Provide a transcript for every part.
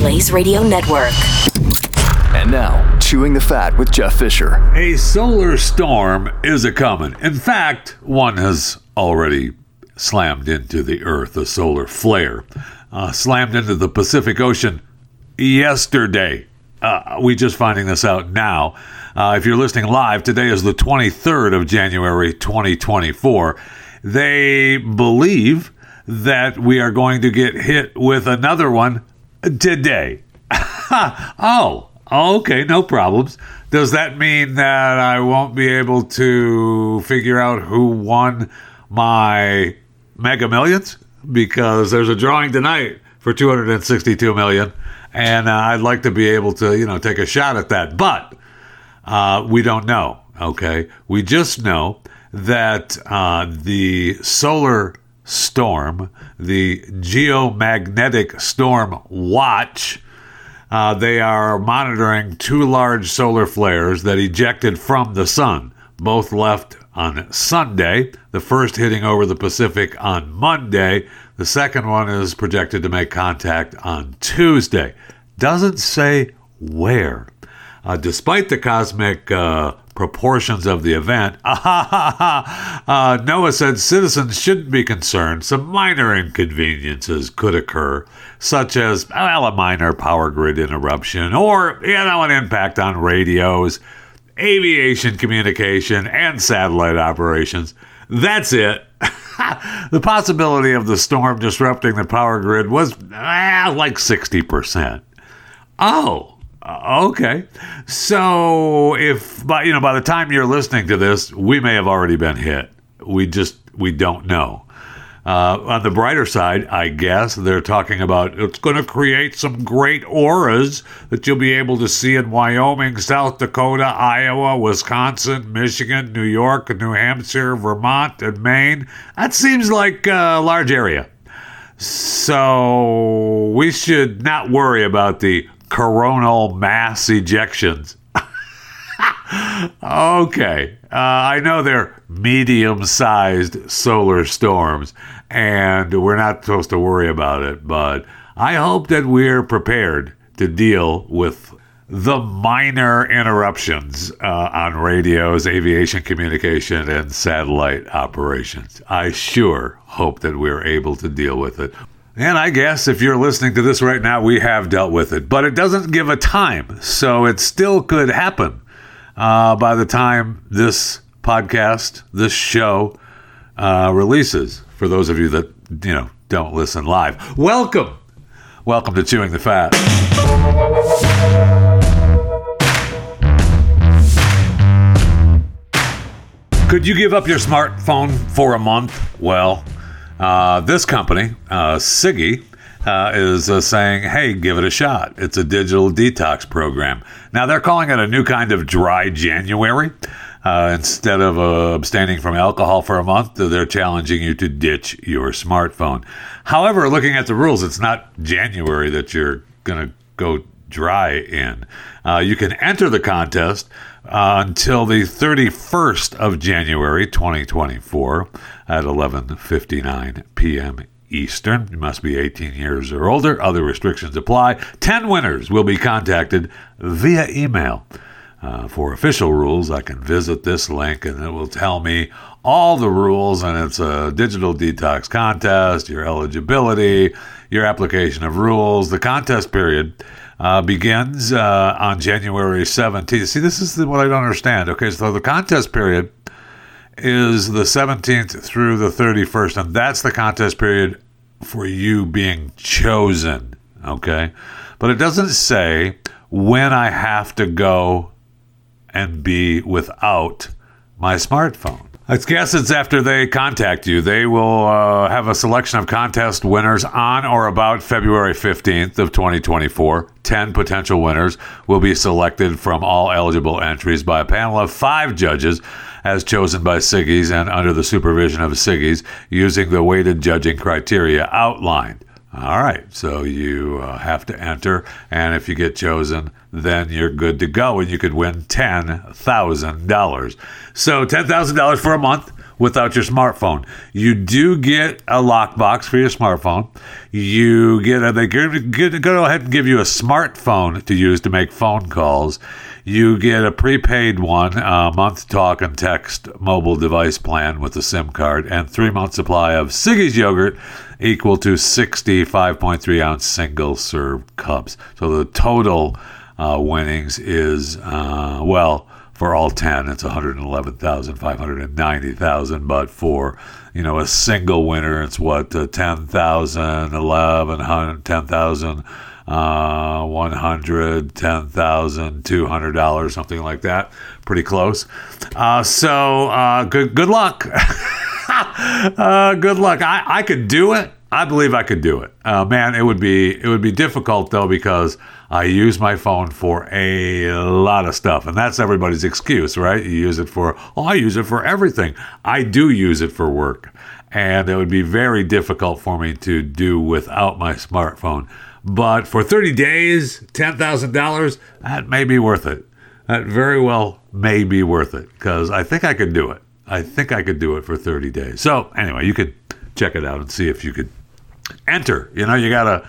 Blaze Radio Network. And now, Chewing the Fat with Jeff Fisher. A solar storm is a-coming. In fact, one has already slammed into the Earth, a solar flare. Slammed into the Pacific Ocean yesterday. We're just finding this out now. If you're listening live, today is the 23rd of January, 2024. They believe that we are going to get hit with another one today. Oh, okay, no problems. Does that mean that I won't be able to figure out who won my Mega Millions? Because there's a drawing tonight for $262 million, and I'd like to be able to, take a shot at that. But we don't know, okay? We just know that the solar storm, the geomagnetic storm watch, they are monitoring two large solar flares that ejected from the sun. Both left on Sunday, the first hitting over the Pacific on Monday. The second one is projected to make contact on Tuesday. Doesn't say where. Despite the cosmic proportions of the event, NOAA said citizens shouldn't be concerned. Some minor inconveniences could occur, such as a minor power grid interruption or an impact on radios, aviation communication, and satellite operations. That's it. The possibility of the storm disrupting the power grid was like 60%. Oh, okay. So if, by the time you're listening to this, we may have already been hit. We don't know. On the brighter side, I guess, they're talking about it's going to create some great auras that you'll be able to see in Wyoming, South Dakota, Iowa, Wisconsin, Michigan, New York, New Hampshire, Vermont, and Maine. That seems like a large area. So we should not worry about the coronal mass ejections. Okay. I know they're medium-sized solar storms, and we're not supposed to worry about it, but I hope that we're prepared to deal with the minor interruptions on radios, aviation communication, and satellite operations. I sure hope that we're able to deal with it. And I guess if you're listening to this right now, we have dealt with it, but it doesn't give a time, so it still could happen. By the time this podcast, this show, releases, for those of you that, don't listen live, welcome. Welcome to Chewing the Fat. Could you give up your smartphone for a month? Well, this company, Siggy, is saying, hey, give it a shot. It's a digital detox program. Now, they're calling it a new kind of dry January. Instead of abstaining from alcohol for a month, they're challenging you to ditch your smartphone. However, looking at the rules, it's not January that you're going to go dry in. You can enter the contest until the 31st of January, 2024 at 11:59 p.m. Eastern. You must be 18 years or older. Other restrictions apply. 10 winners will be contacted via email. For official rules, I can visit this link and it will tell me all the rules, and it's a digital detox contest, your eligibility, your application of rules. The contest period begins on January 17th. See, this is what I don't understand. Okay, so the contest period is the 17th through the 31st, and that's the contest period for you being chosen, okay? But it doesn't say when I have to go and be without my smartphone. I guess it's after they contact you. They will have a selection of contest winners on or about February 15th of 2024. 10 potential winners will be selected from all eligible entries by a panel of 5 judges as chosen by Siggy's and under the supervision of Siggy's using the weighted judging criteria outlined. All right, so you have to enter, and if you get chosen, then you're good to go, and you could win $10,000. So $10,000 for a month without your smartphone. You do get a lockbox for your smartphone. You get a, they go ahead and give you a smartphone to use to make phone calls. You get a prepaid 1 month talk and text mobile device plan with a SIM card and 3 month supply of Siggy's yogurt equal to 65.3-ounce single-serve cups. So the total winnings is, well, for all 10, it's $111,590,000. But for, you know, a single winner, it's what, $10,000, $1,100, $10,000. $100, $10,000, $200, something like that. Pretty close. Good luck. Good luck. I could do it. I believe I could do it. Man, it would be difficult though, because I use my phone for a lot of stuff, and that's everybody's excuse, right? You use it for, oh, I use it for everything. I do use it for work, and it would be very difficult for me to do without my smartphone. But for 30 days, $10,000, that may be worth it. That very well may be worth it, because I think I could do it. I think I could do it for 30 days. So anyway, you could check it out and see if you could enter. You know, you gotta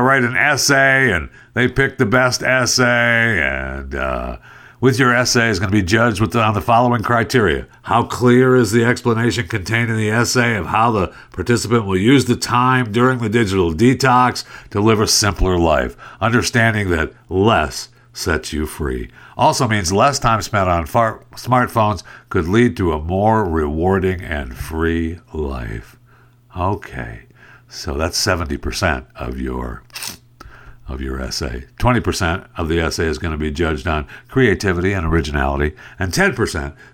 write an essay, and they pick the best essay. And with your essay, it's going to be judged on the following criteria. How clear is the explanation contained in the essay of how the participant will use the time during the digital detox to live a simpler life? Understanding that less sets you free also means less time spent on smartphones could lead to a more rewarding and free life. Okay, so that's 70% of your essay. 20% of the essay is going to be judged on creativity and originality, and 10% is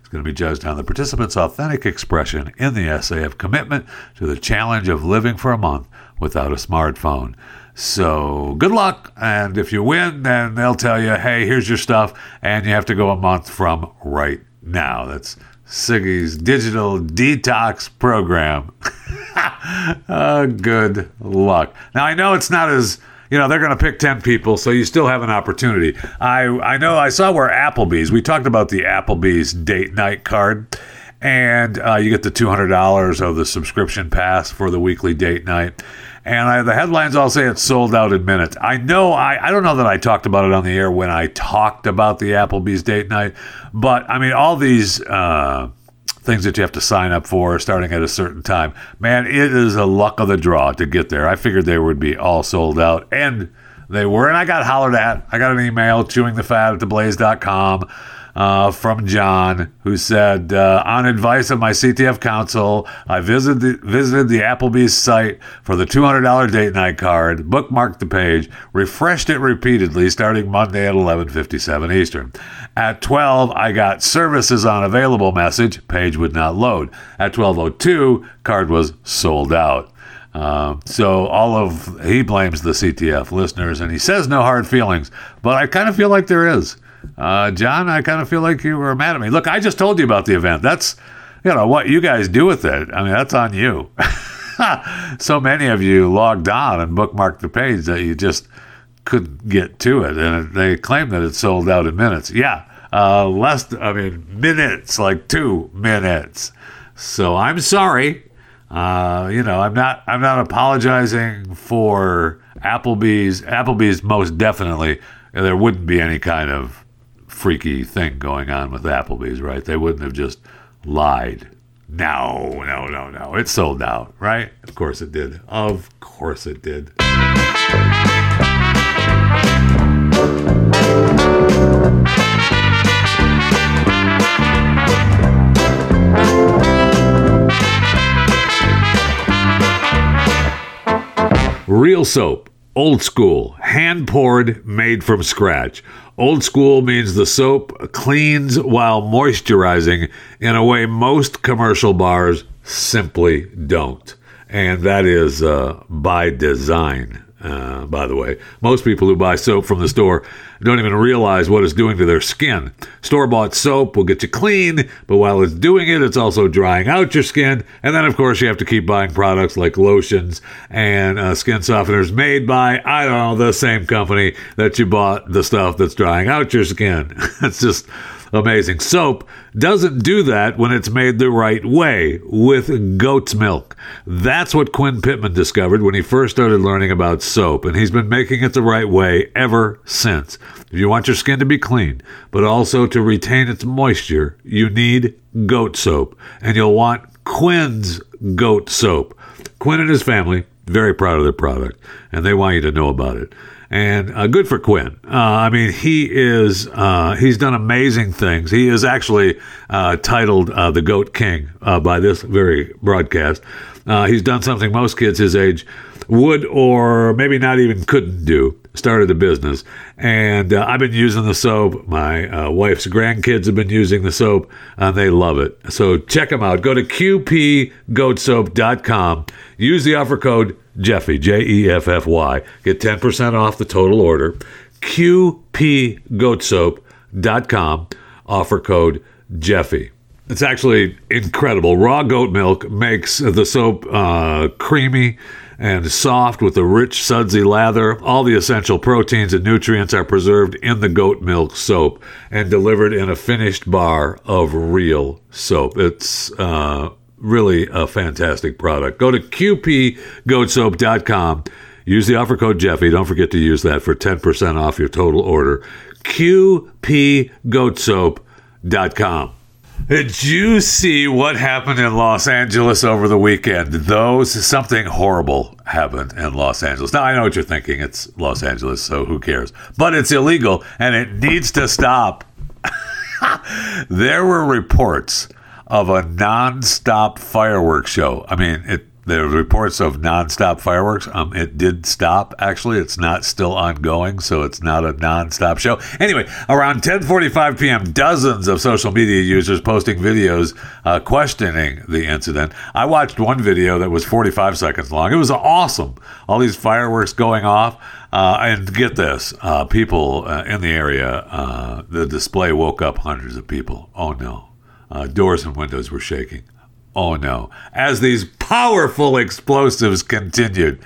going to be judged on the participant's authentic expression in the essay of commitment to the challenge of living for a month without a smartphone. So good luck, and if you win, then they'll tell you, hey, here's your stuff, and you have to go a month from right now. That's Siggy's Digital Detox Program. Good luck. Now, I know it's not as... You know, they're going to pick 10 people, so you still have an opportunity. I know I saw where Applebee's, we talked about the Applebee's date night card, and you get the $200 of the subscription pass for the weekly date night. And the headlines all say it's sold out in minutes. I know, I don't know that I talked about it on the air when I talked about the Applebee's date night, but I mean, all these things that you have to sign up for starting at a certain time. Man, it is a luck of the draw to get there. I figured they would be all sold out, and they were. And I got hollered at. I got an email, chewingthefat@theblaze.com, from John, who said, on advice of my CTF counsel, I visited the Applebee's site for the $200 date night card, bookmarked the page, refreshed it repeatedly starting Monday at 11:57 Eastern. At 12, I got services unavailable message, page would not load. At 12:02, card was sold out. So he blames the CTF listeners, and he says no hard feelings, but I kind of feel like there is. John, I kind of feel like you were mad at me. Look, I just told you about the event. That's, you know, what you guys do with it. I mean, that's on you. So many of you logged on and bookmarked the page that you just couldn't get to it. And they claim that it's sold out in minutes. Yeah. Minutes, like 2 minutes. So I'm sorry. I'm not apologizing for Applebee's most definitely. There wouldn't be any kind of freaky thing going on with Applebee's, right? They wouldn't have just lied. No. It sold out, right? Of course it did. Real soap. Old school, hand-poured, made from scratch. Old school means the soap cleans while moisturizing in a way most commercial bars simply don't. And that is by design, by the way. Most people who buy soap from the store don't even realize what it's doing to their skin. Store-bought soap will get you clean, but while it's doing it, it's also drying out your skin. And then, of course, you have to keep buying products like lotions and skin softeners made by, I don't know, the same company that you bought the stuff that's drying out your skin. It's just Amazing. Soap doesn't do that when it's made the right way with goat's milk. That's what Quinn Pittman discovered when he first started learning about soap, and he's been making it the right way ever since. If you want your skin to be clean, but also to retain its moisture, you need goat soap, and you'll want Quinn's Goat Soap. Quinn and his family, very proud of their product, and they want you to know about it. And good for Quinn. I mean, he's done amazing things. He is actually titled the Goat King by this very broadcast. He's done something most kids his age would or maybe not even couldn't do. Started a business. And I've been using the soap. My wife's grandkids have been using the soap, and they love it. So check them out. Go to QPGoatSoap.com. Use the offer code Jeffy, Jeffy. Get 10% off the total order. QPGoatSoap.com. Offer code Jeffy. It's actually incredible. Raw goat milk makes the soap creamy and soft with a rich, sudsy lather. All the essential proteins and nutrients are preserved in the goat milk soap and delivered in a finished bar of real soap. It's really a fantastic product. Go to qpgoatsoap.com. Use the offer code Jeffy. Don't forget to use that for 10% off your total order. qpgoatsoap.com. Did you see what happened in Los Angeles over the weekend? Something horrible happened in Los Angeles. Now, I know what you're thinking. It's Los Angeles, so who cares? But it's illegal, and it needs to stop. There were reports of a nonstop fireworks show. I mean, there were reports of nonstop fireworks. It did stop, actually. It's not still ongoing, so it's not a nonstop show. Anyway, around 10:45 p.m., dozens of social media users posting videos questioning the incident. I watched one video that was 45 seconds long. It was awesome. All these fireworks going off. And get this, people in the area, the display woke up hundreds of people. Oh, no. Doors and windows were shaking. Oh, no. As these powerful explosives continued.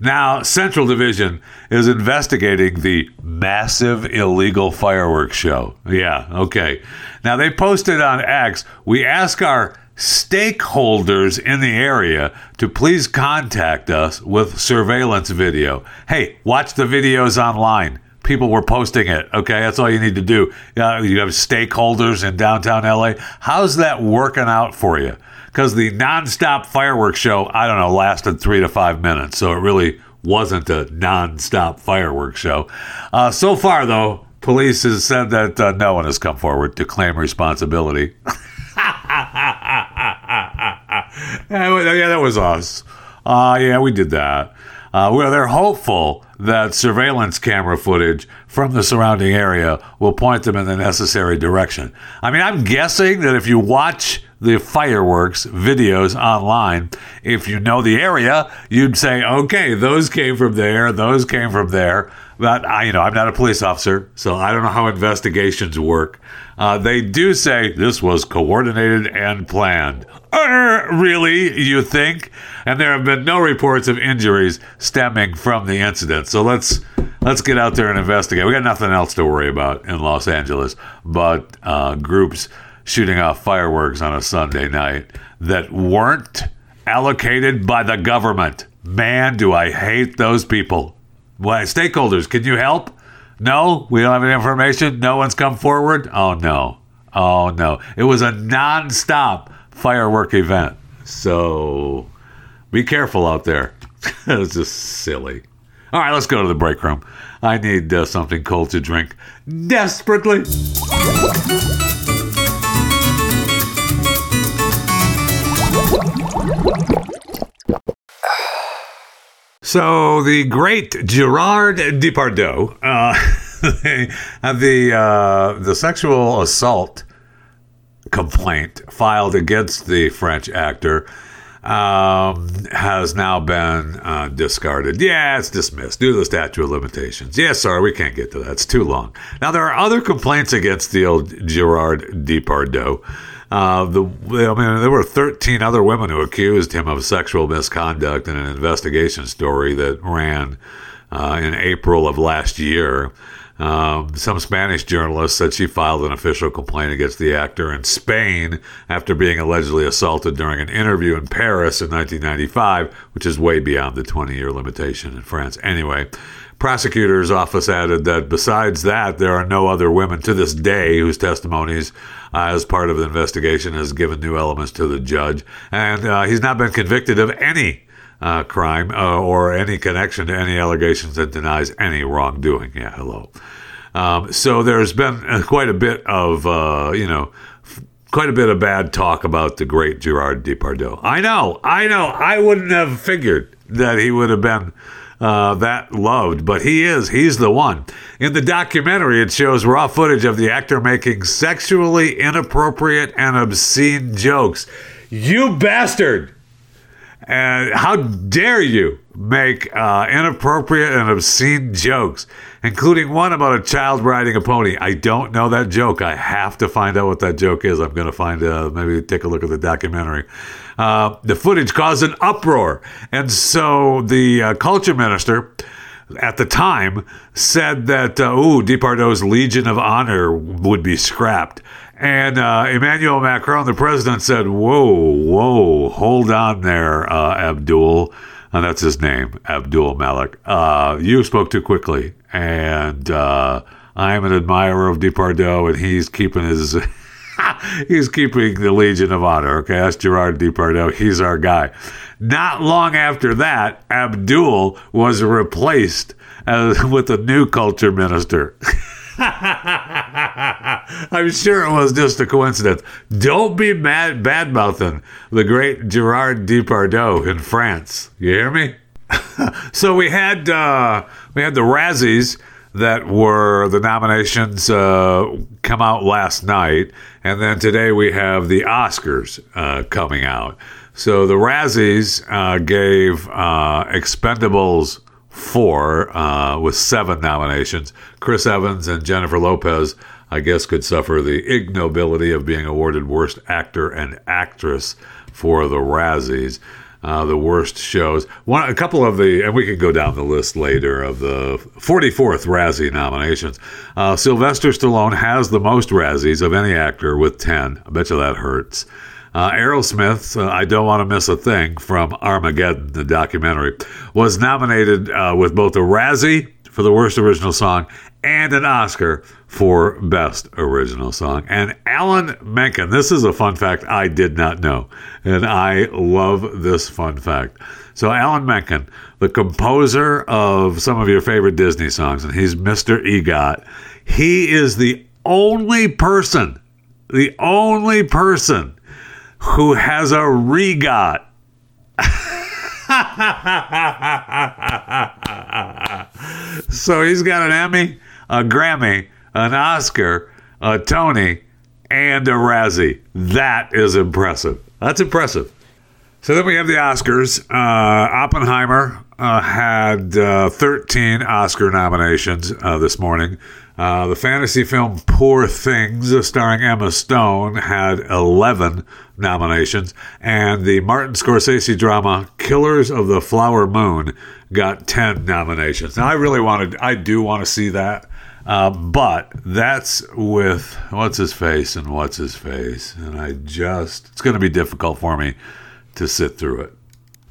Now, Central Division is investigating the massive illegal fireworks show. Yeah, okay. Now, they posted on X, we ask our stakeholders in the area to please contact us with surveillance video. Hey, watch the videos online. People were posting it. Okay, that's all you need to do. You have stakeholders in downtown LA. How's that working out for you? Because the nonstop fireworks show, I don't know, lasted 3 to 5 minutes. So it really wasn't a nonstop fireworks show. So far, though, police has said that no one has come forward to claim responsibility. Yeah, that was us. Yeah, we did that. Well, they're hopeful that surveillance camera footage from the surrounding area will point them in the necessary direction. I mean, I'm guessing that if you watch the fireworks videos online, if you know the area, you'd say, okay, those came from there, those came from there. But, I'm not a police officer, so I don't know how investigations work. They do say this was coordinated and planned. Really, you think? And there have been no reports of injuries stemming from the incident. So let's get out there and investigate. We got nothing else to worry about in Los Angeles but groups shooting off fireworks on a Sunday night that weren't allocated by the government. Man, do I hate those people. Why, stakeholders, can you help? No, we don't have any information. No one's come forward. Oh, no. Oh, no. It was a nonstop firework event. So be careful out there. It's just silly. All right, let's go to the break room. I need something cold to drink desperately. So the great Gerard Depardieu, the sexual assault complaint filed against the French actor has now been discarded. Yeah, it's dismissed due to the statute of limitations. Yeah, sorry, we can't get to that. It's too long. Now, there are other complaints against the old Gerard Depardieu. There were 13 other women who accused him of sexual misconduct in an investigation story that ran in April of last year. Some Spanish journalist said she filed an official complaint against the actor in Spain after being allegedly assaulted during an interview in Paris in 1995, which is way beyond the 20-year limitation in France. Anyway, prosecutor's office added that besides that, there are no other women to this day whose testimonies as part of the investigation has given new elements to the judge. And he's not been convicted of any crime or any connection to any allegations that denies any wrongdoing. Yeah, hello. So there's been quite a bit of, quite a bit of bad talk about the great Gerard Depardieu. I know. I wouldn't have figured that he would have been that loved, but he is. He's the one. In the documentary, it shows raw footage of the actor making sexually inappropriate and obscene jokes. You bastard! And how dare you make inappropriate and obscene jokes, including one about a child riding a pony. I don't know that joke. I have to find out what that joke is. I'm going to find maybe take a look at the documentary. The footage caused an uproar. And so the culture minister at the time said that, Depardieu's Legion of Honor would be scrapped. And Emmanuel Macron, the president, said, whoa, hold on there, Abdul. And that's his name, Abdul Malik. You spoke too quickly. And I'm an admirer of Depardieu, and he's keeping his... He's keeping the Legion of Honor. Okay, that's Gerard Depardieu. He's our guy. Not long after that, Abdul was replaced with a new culture minister. I'm sure it was just a coincidence. Don't be mad, bad-mouthing the great Gerard Depardieu in France. You hear me? So we had the Razzies that were the nominations come out last night, and then today we have the Oscars coming out. So the Razzies gave Expendables 4 with 7 nominations. Chris Evans and Jennifer Lopez, I guess, could suffer the ignobility of being awarded Worst Actor and Actress for the Razzies. The worst shows. And we can go down the list later of the 44th Razzie nominations. Sylvester Stallone has the most Razzies of any actor with 10. I bet you that hurts. Aerosmith's I Don't Want to Miss a Thing from Armageddon, the documentary, was nominated with both a Razzie for the worst original song and an Oscar for best original song. And Alan Menken, this is a fun fact I did not know, and I love this fun fact. So Alan Menken, the composer of some of your favorite Disney songs, and he's Mr. EGOT, he is the only person who has a regot. So he's got an Emmy, a Grammy, an Oscar, a Tony, and a Razzie. That is impressive. That's impressive. So then we have the Oscars. Oppenheimer had 13 Oscar nominations this morning. The fantasy film Poor Things, starring Emma Stone, had 11 nominations. And the Martin Scorsese drama Killers of the Flower Moon got 10 nominations. Now, I do want to see that. But that's with what's his face. And it's going to be difficult for me to sit through it.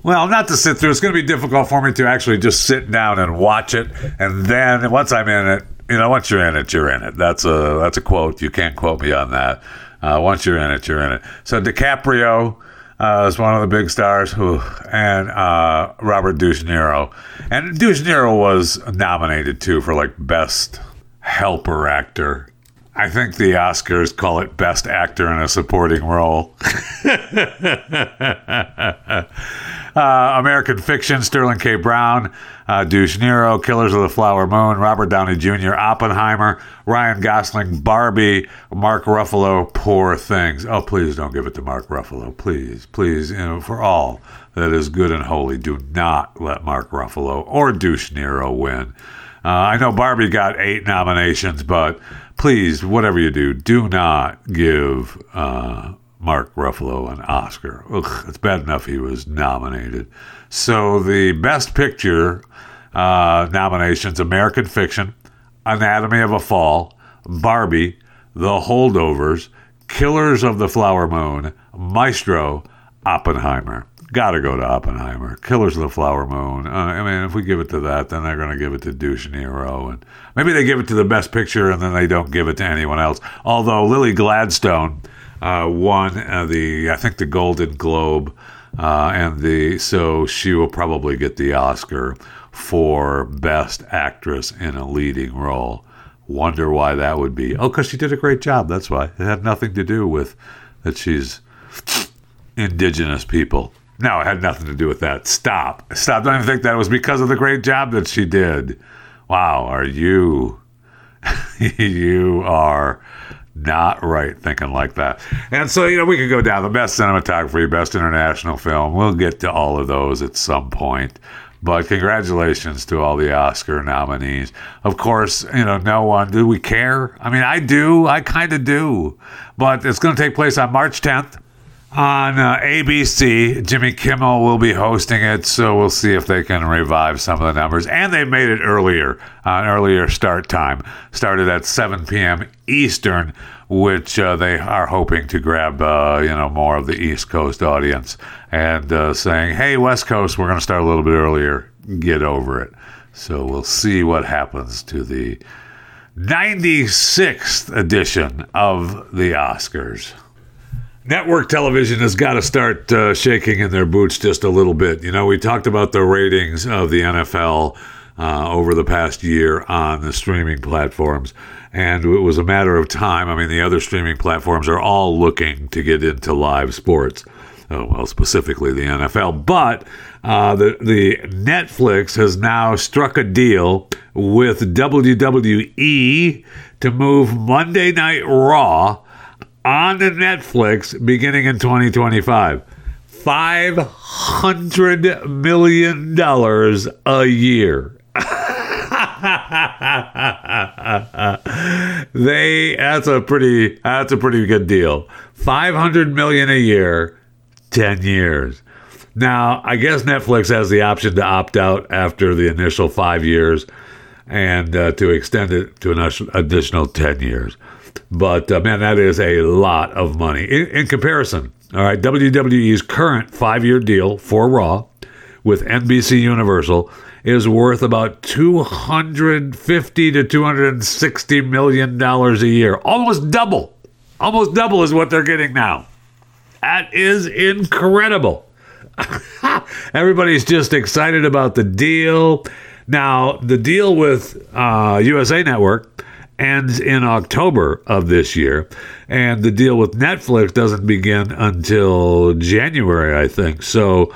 Well, not to sit through. It's going to be difficult for me to actually just sit down and watch it. And then once I'm in it, once you're in it, you're in it. That's a quote. You can't quote me on that. Once you're in it, you're in it. So DiCaprio is one of the big stars, and Robert De Niro. And De Niro was nominated, too, for, Best Helper Actor. I think the Oscars call it Best Actor in a Supporting Role. American Fiction, Sterling K. Brown, De Niro, Killers of the Flower Moon, Robert Downey Jr., Oppenheimer, Ryan Gosling, Barbie, Mark Ruffalo, Poor Things. Oh, please don't give it to Mark Ruffalo. Please, for all that is good and holy, do not let Mark Ruffalo or De Niro win. I know Barbie got 8 nominations, but please, whatever you do, do not give Mark Ruffalo an Oscar. Ugh, it's bad enough he was nominated. So the Best Picture nominations, American Fiction, Anatomy of a Fall, Barbie, The Holdovers, Killers of the Flower Moon, Maestro, Oppenheimer. Gotta go to Oppenheimer. Killers of the Flower Moon. I mean, if we give it to that, then they're going to give it to Douche Nero. And maybe they give it to the Best Picture, and then they don't give it to anyone else. Although Lily Gladstone won the Golden Globe, so she will probably get the Oscar for Best Actress in a Leading Role. Wonder why that would be. Oh, because she did a great job. That's why. It had nothing to do with that she's indigenous people. No, it had nothing to do with that. Stop. Don't even think that. It was because of the great job that she did. Wow, are you... you are not right thinking like that. And so, we could go down the best cinematography, best international film. We'll get to all of those at some point. But congratulations to all the Oscar nominees. Of course, no one, do we care? I mean, I do. I kind of do. But it's going to take place on March 10th on ABC. Jimmy Kimmel will be hosting it, so we'll see if they can revive some of the numbers. And they made it earlier, an earlier start time. Started at 7 p.m. Eastern, which they are hoping to grab, more of the East Coast audience and saying, hey, West Coast, we're going to start a little bit earlier. Get over it. So we'll see what happens to the 96th edition of the Oscars. Network television has got to start shaking in their boots just a little bit. We talked about the ratings of the NFL over the past year on the streaming platforms. And it was a matter of time. I mean, the other streaming platforms are all looking to get into live sports. Well, specifically the NFL. But the Netflix has now struck a deal with WWE to move Monday Night Raw on the Netflix beginning in 2025. $500 million a year. That's a pretty good deal. $500 million a year, 10 years. Now, I guess Netflix has the option to opt out after the initial 5 years, and to extend it to an additional 10 years. But man, that is a lot of money in comparison. All right, WWE's current 5-year deal for Raw with NBC Universal is worth about $250 to $260 million a year. Almost double is what they're getting now. That is incredible. Everybody's just excited about the deal. Now, the deal with USA Network ends in October of this year, and the deal with Netflix doesn't begin until January, I think. So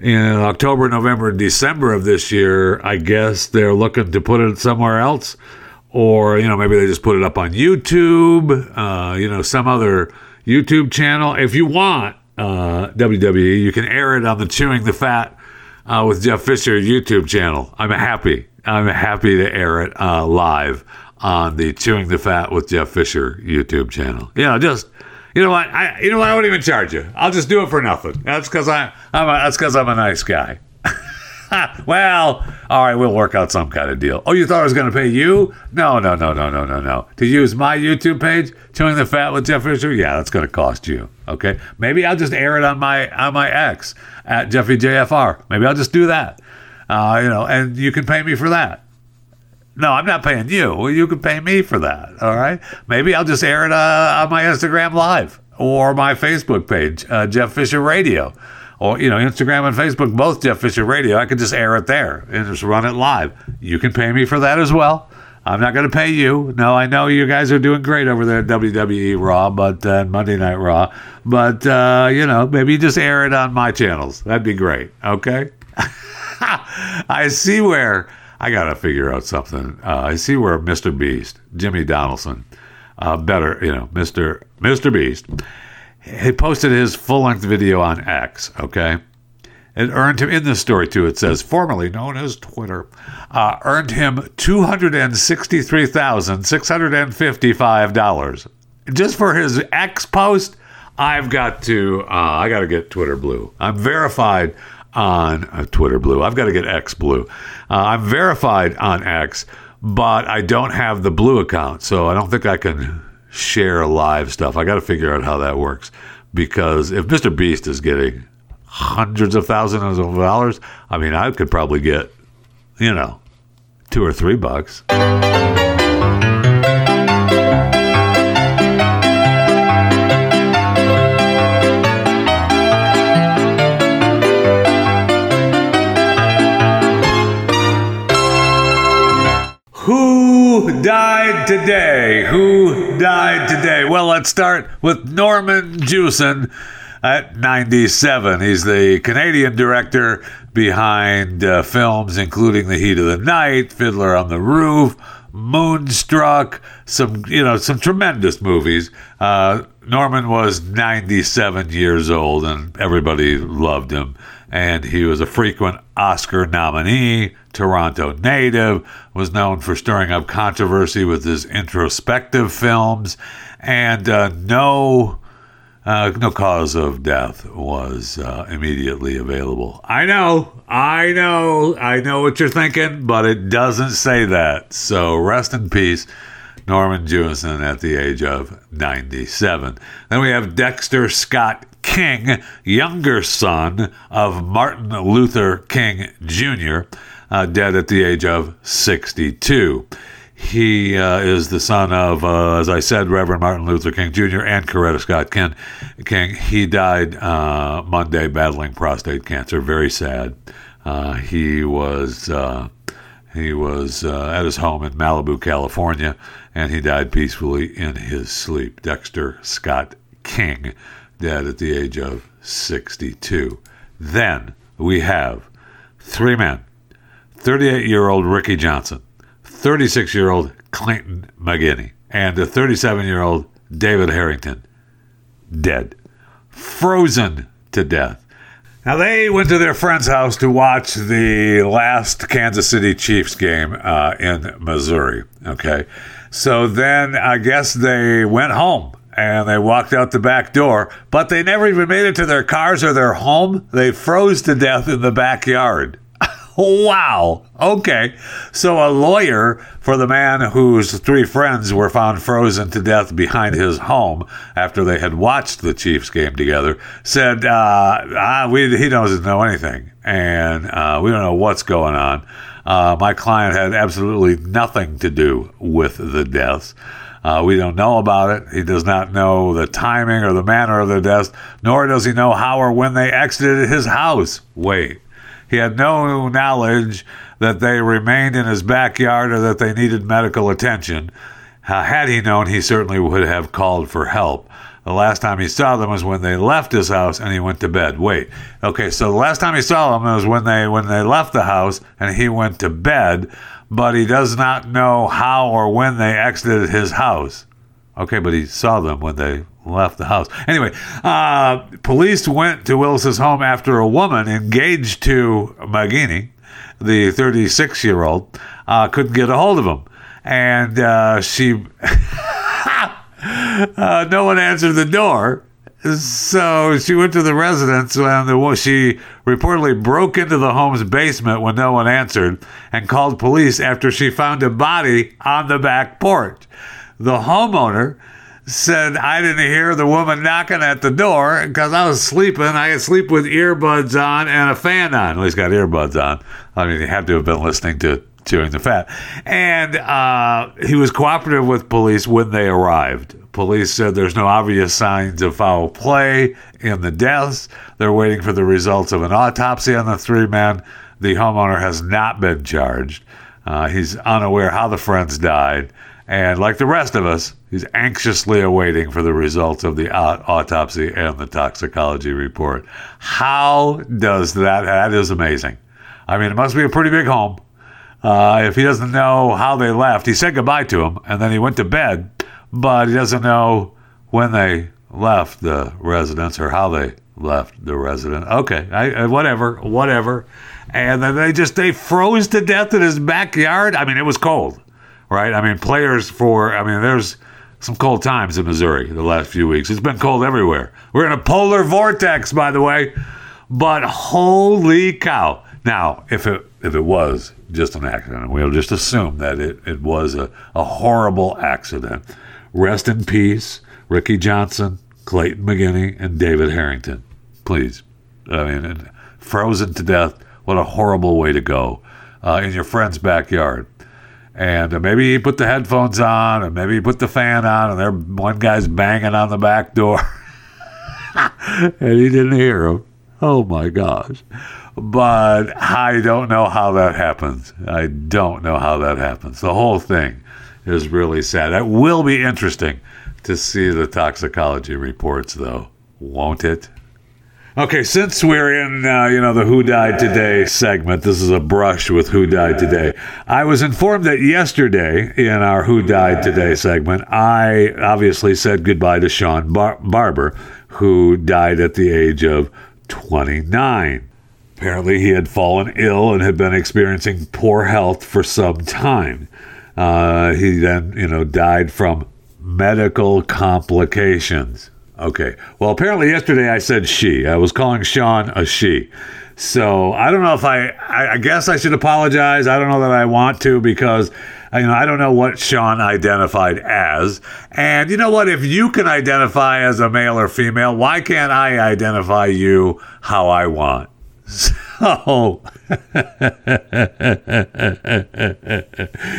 in October, November, and December of this year, I guess they're looking to put it somewhere else, or maybe they just put it up on YouTube, some other YouTube channel. If you want WWE, you can air it on the Chewing the Fat with Jeff Fisher YouTube channel. I'm happy to air it live on the Chewing the Fat with Jeff Fisher YouTube channel. I won't even charge you. I'll just do it for nothing. That's because I'm a nice guy. Well, all right, we'll work out some kind of deal. Oh, you thought I was going to pay you? No. To use my YouTube page, Chewing the Fat with Jeff Fisher? Yeah, that's going to cost you. Okay, maybe I'll just air it on my X at Jeffy JFR. Maybe I'll just do that. And you can pay me for that. No, I'm not paying you. Well, you can pay me for that, all right? Maybe I'll just air it on my Instagram Live or my Facebook page, Jeff Fisher Radio. Or, Instagram and Facebook, both Jeff Fisher Radio. I could just air it there and just run it live. You can pay me for that as well. I'm not going to pay you. No, I know you guys are doing great over there at WWE Raw, but Monday Night Raw. But, maybe just air it on my channels. That'd be great, okay? I see where... I got to figure out something. I see where MrBeast, Jimmy Donaldson, MrBeast, he posted his full-length video on X, okay? It earned him, in this story too, it says, formerly known as Twitter, earned him $263,655. Just for his X post, I got to get Twitter Blue. I'm verified on Twitter Blue. I've got to get X Blue. I'm verified on X but I don't have the blue account, so I don't think I can share live stuff. I got to figure out how that works, because if Mr. Beast is getting hundreds of thousands of dollars, I mean, I could probably get, you know, $2 or $3. Who died today? Who died today? Well, let's start with Norman Jewison at 97. He's the Canadian director behind films including The Heat of the Night, Fiddler on the Roof, Moonstruck, some tremendous movies. Norman was 97 years old, and everybody loved him. And he was a frequent Oscar nominee, Toronto native, was known for stirring up controversy with his introspective films, and no cause of death was immediately available. I know what you're thinking, but it doesn't say that. So rest in peace, Norman Jewison, at the age of 97. Then we have Dexter Scott King, younger son of Martin Luther King Jr., dead at the age of 62. He is the son of, as I said, Reverend Martin Luther King Jr. and Coretta Scott King. He died Monday battling prostate cancer. Very sad. He was at his home in Malibu, California, and he died peacefully in his sleep. Dexter Scott King, dead at the age of 62. Then we have three men: 38-year-old Ricky Johnson, 36-year-old Clayton McGreeney, and the 37-year-old David Harrington, dead, frozen to death. Now, they went to their friend's house to watch the last Kansas City Chiefs game in Missouri, okay? So then I guess they went home, and they walked out the back door, but they never even made it to their cars or their home. They froze to death in the backyard. Wow. Okay. So a lawyer for the man whose three friends were found frozen to death behind his home after they had watched the Chiefs game together said, he doesn't know anything, and we don't know what's going on. My client had absolutely nothing to do with the deaths. We don't know about it. He does not know the timing or the manner of the deaths, nor does he know how or when they exited his house. Wait. He had no knowledge that they remained in his backyard or that they needed medical attention. Had he known, he certainly would have called for help. The last time he saw them was when they left his house and he went to bed. Wait. Okay, so the last time he saw them was when they left the house and he went to bed, but he does not know how or when they exited his house. Okay, but he saw them when they left the house. Anyway, police went to Willis's home after a woman engaged to Magini, the 36-year-old, couldn't get a hold of him. And she... no one answered the door. So she went to the residence when she reportedly broke into the home's basement when no one answered and called police after she found a body on the back porch. The homeowner said, I didn't hear the woman knocking at the door because I was sleeping. I could sleep with earbuds on and a fan on. At least got earbuds on. I mean, he had to have been listening to Chewing the Fat. And he was cooperative with police when they arrived. Police said there's no obvious signs of foul play in the deaths. They're waiting for the results of an autopsy on the three men. The homeowner has not been charged. He's unaware how the friends died. And like the rest of us, he's anxiously awaiting for the results of the autopsy and the toxicology report. How does that? That is amazing. I mean, it must be a pretty big home. If he doesn't know how they left, he said goodbye to him, and then he went to bed, but he doesn't know when they left the residence or how they left the residence. Okay, whatever. And then they froze to death in his backyard. I mean, it was cold. Right? I mean, there's some cold times in Missouri the last few weeks. It's been cold everywhere. We're in a polar vortex, by the way. But holy cow. Now, if it if it was just an accident. We'll just assume that it was a horrible accident. Rest in peace, Ricky Johnson, Clayton McGreeney, and David Harrington. Please. I mean, frozen to death. What a horrible way to go in your friend's backyard. And maybe he put the headphones on, and maybe he put the fan on, and one guy's banging on the back door. And he didn't hear him. Oh, my gosh. But I don't know how that happens. I don't know how that happens. The whole thing is really sad. It will be interesting to see the toxicology reports, though, won't it? Okay, since we're in, the Who Died Today segment, this is a brush with Who Died Today. I was informed that yesterday in our Who Died Today segment, I obviously said goodbye to Shawn Barber, who died at the age of 29. Apparently, he had fallen ill and had been experiencing poor health for some time. He then, died from medical complications. Okay. Well, apparently yesterday I said she. I was calling Shawn a she. So I don't know if I guess I should apologize. I don't know that I want to because, I don't know what Shawn identified as. And you know what? If you can identify as a male or female, why can't I identify you how I want? So,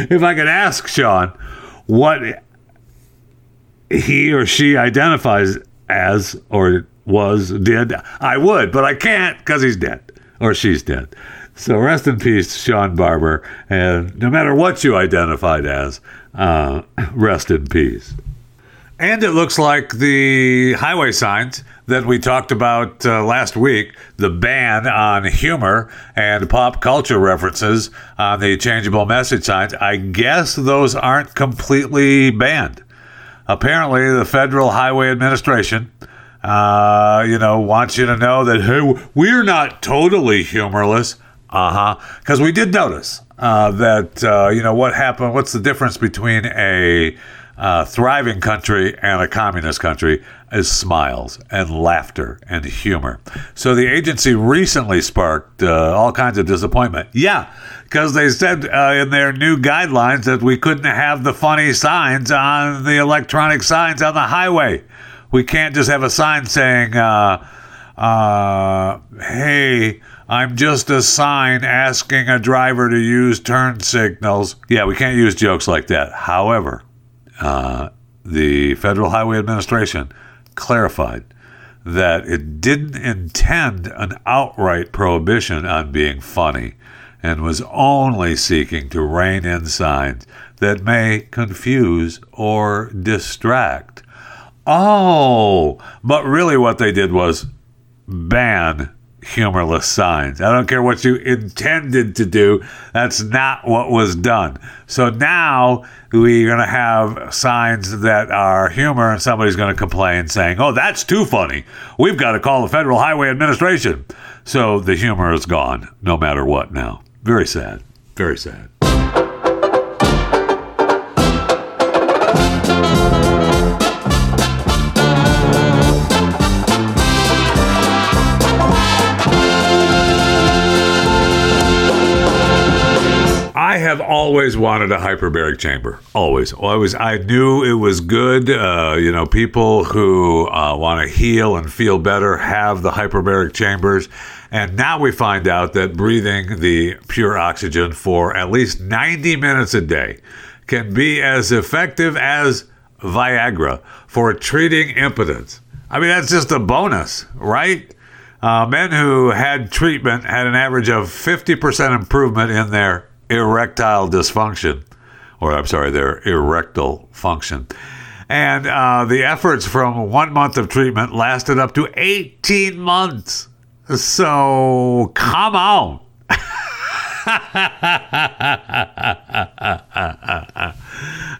if I could ask Shawn what he or she identifies as or did, I would, but I can't because he's dead or she's dead. So rest in peace, Shawn Barber. And no matter what you identified as, rest in peace. And it looks like the highway signs that we talked about last week, the ban on humor and pop culture references on the changeable message signs, I guess those aren't completely banned. Apparently, the Federal Highway Administration, wants you to know that, hey, we're not totally humorless. Because we did notice that, what happened, what's the difference between a thriving country and a communist country is smiles and laughter and humor. So the agency recently sparked all kinds of disappointment. Yeah, because they said in their new guidelines that we couldn't have the funny signs on the electronic signs on the highway. We can't just have a sign saying, hey, I'm just a sign asking a driver to use turn signals. Yeah, we can't use jokes like that. However, the Federal Highway Administration clarified that it didn't intend an outright prohibition on being funny and was only seeking to rein in signs that may confuse or distract. Oh, but really what they did was ban humorless signs. I don't care what you intended to do. That's not what was done. So now we're going to have signs that are humor and somebody's going to complain saying, oh, that's too funny. We've got to call the Federal Highway Administration. So the humor is gone no matter what now. Very sad. Very sad. I have always wanted a hyperbaric chamber. Always. I knew it was good. People who want to heal and feel better have the hyperbaric chambers. And now we find out that breathing the pure oxygen for at least 90 minutes a day can be as effective as Viagra for treating impotence. I mean, that's just a bonus, right? Men who had treatment had an average of 50% improvement in their their erectile function. And the efforts from 1 month of treatment lasted up to 18 months. So, come on.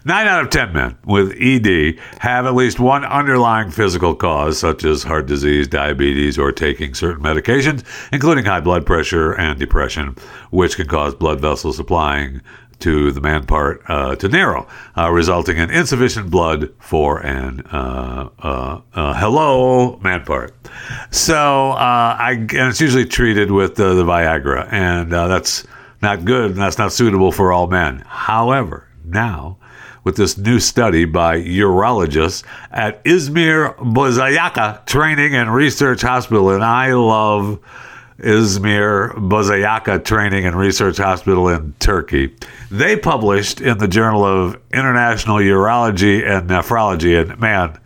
Nine out of 10 men with ED have at least one underlying physical cause, such as heart disease, diabetes, or taking certain medications, including high blood pressure and depression, which can cause blood vessels supplying to the man part to narrow, resulting in insufficient blood for an man part. So and it's usually treated with the Viagra, and that's not good, and that's not suitable for all men. However, now, with this new study by urologists at Izmir Bozayaka Training and Research Hospital, and I love Izmir Bozayaka Training and Research Hospital in Turkey. They published in the Journal of International Urology and Nephrology, and man,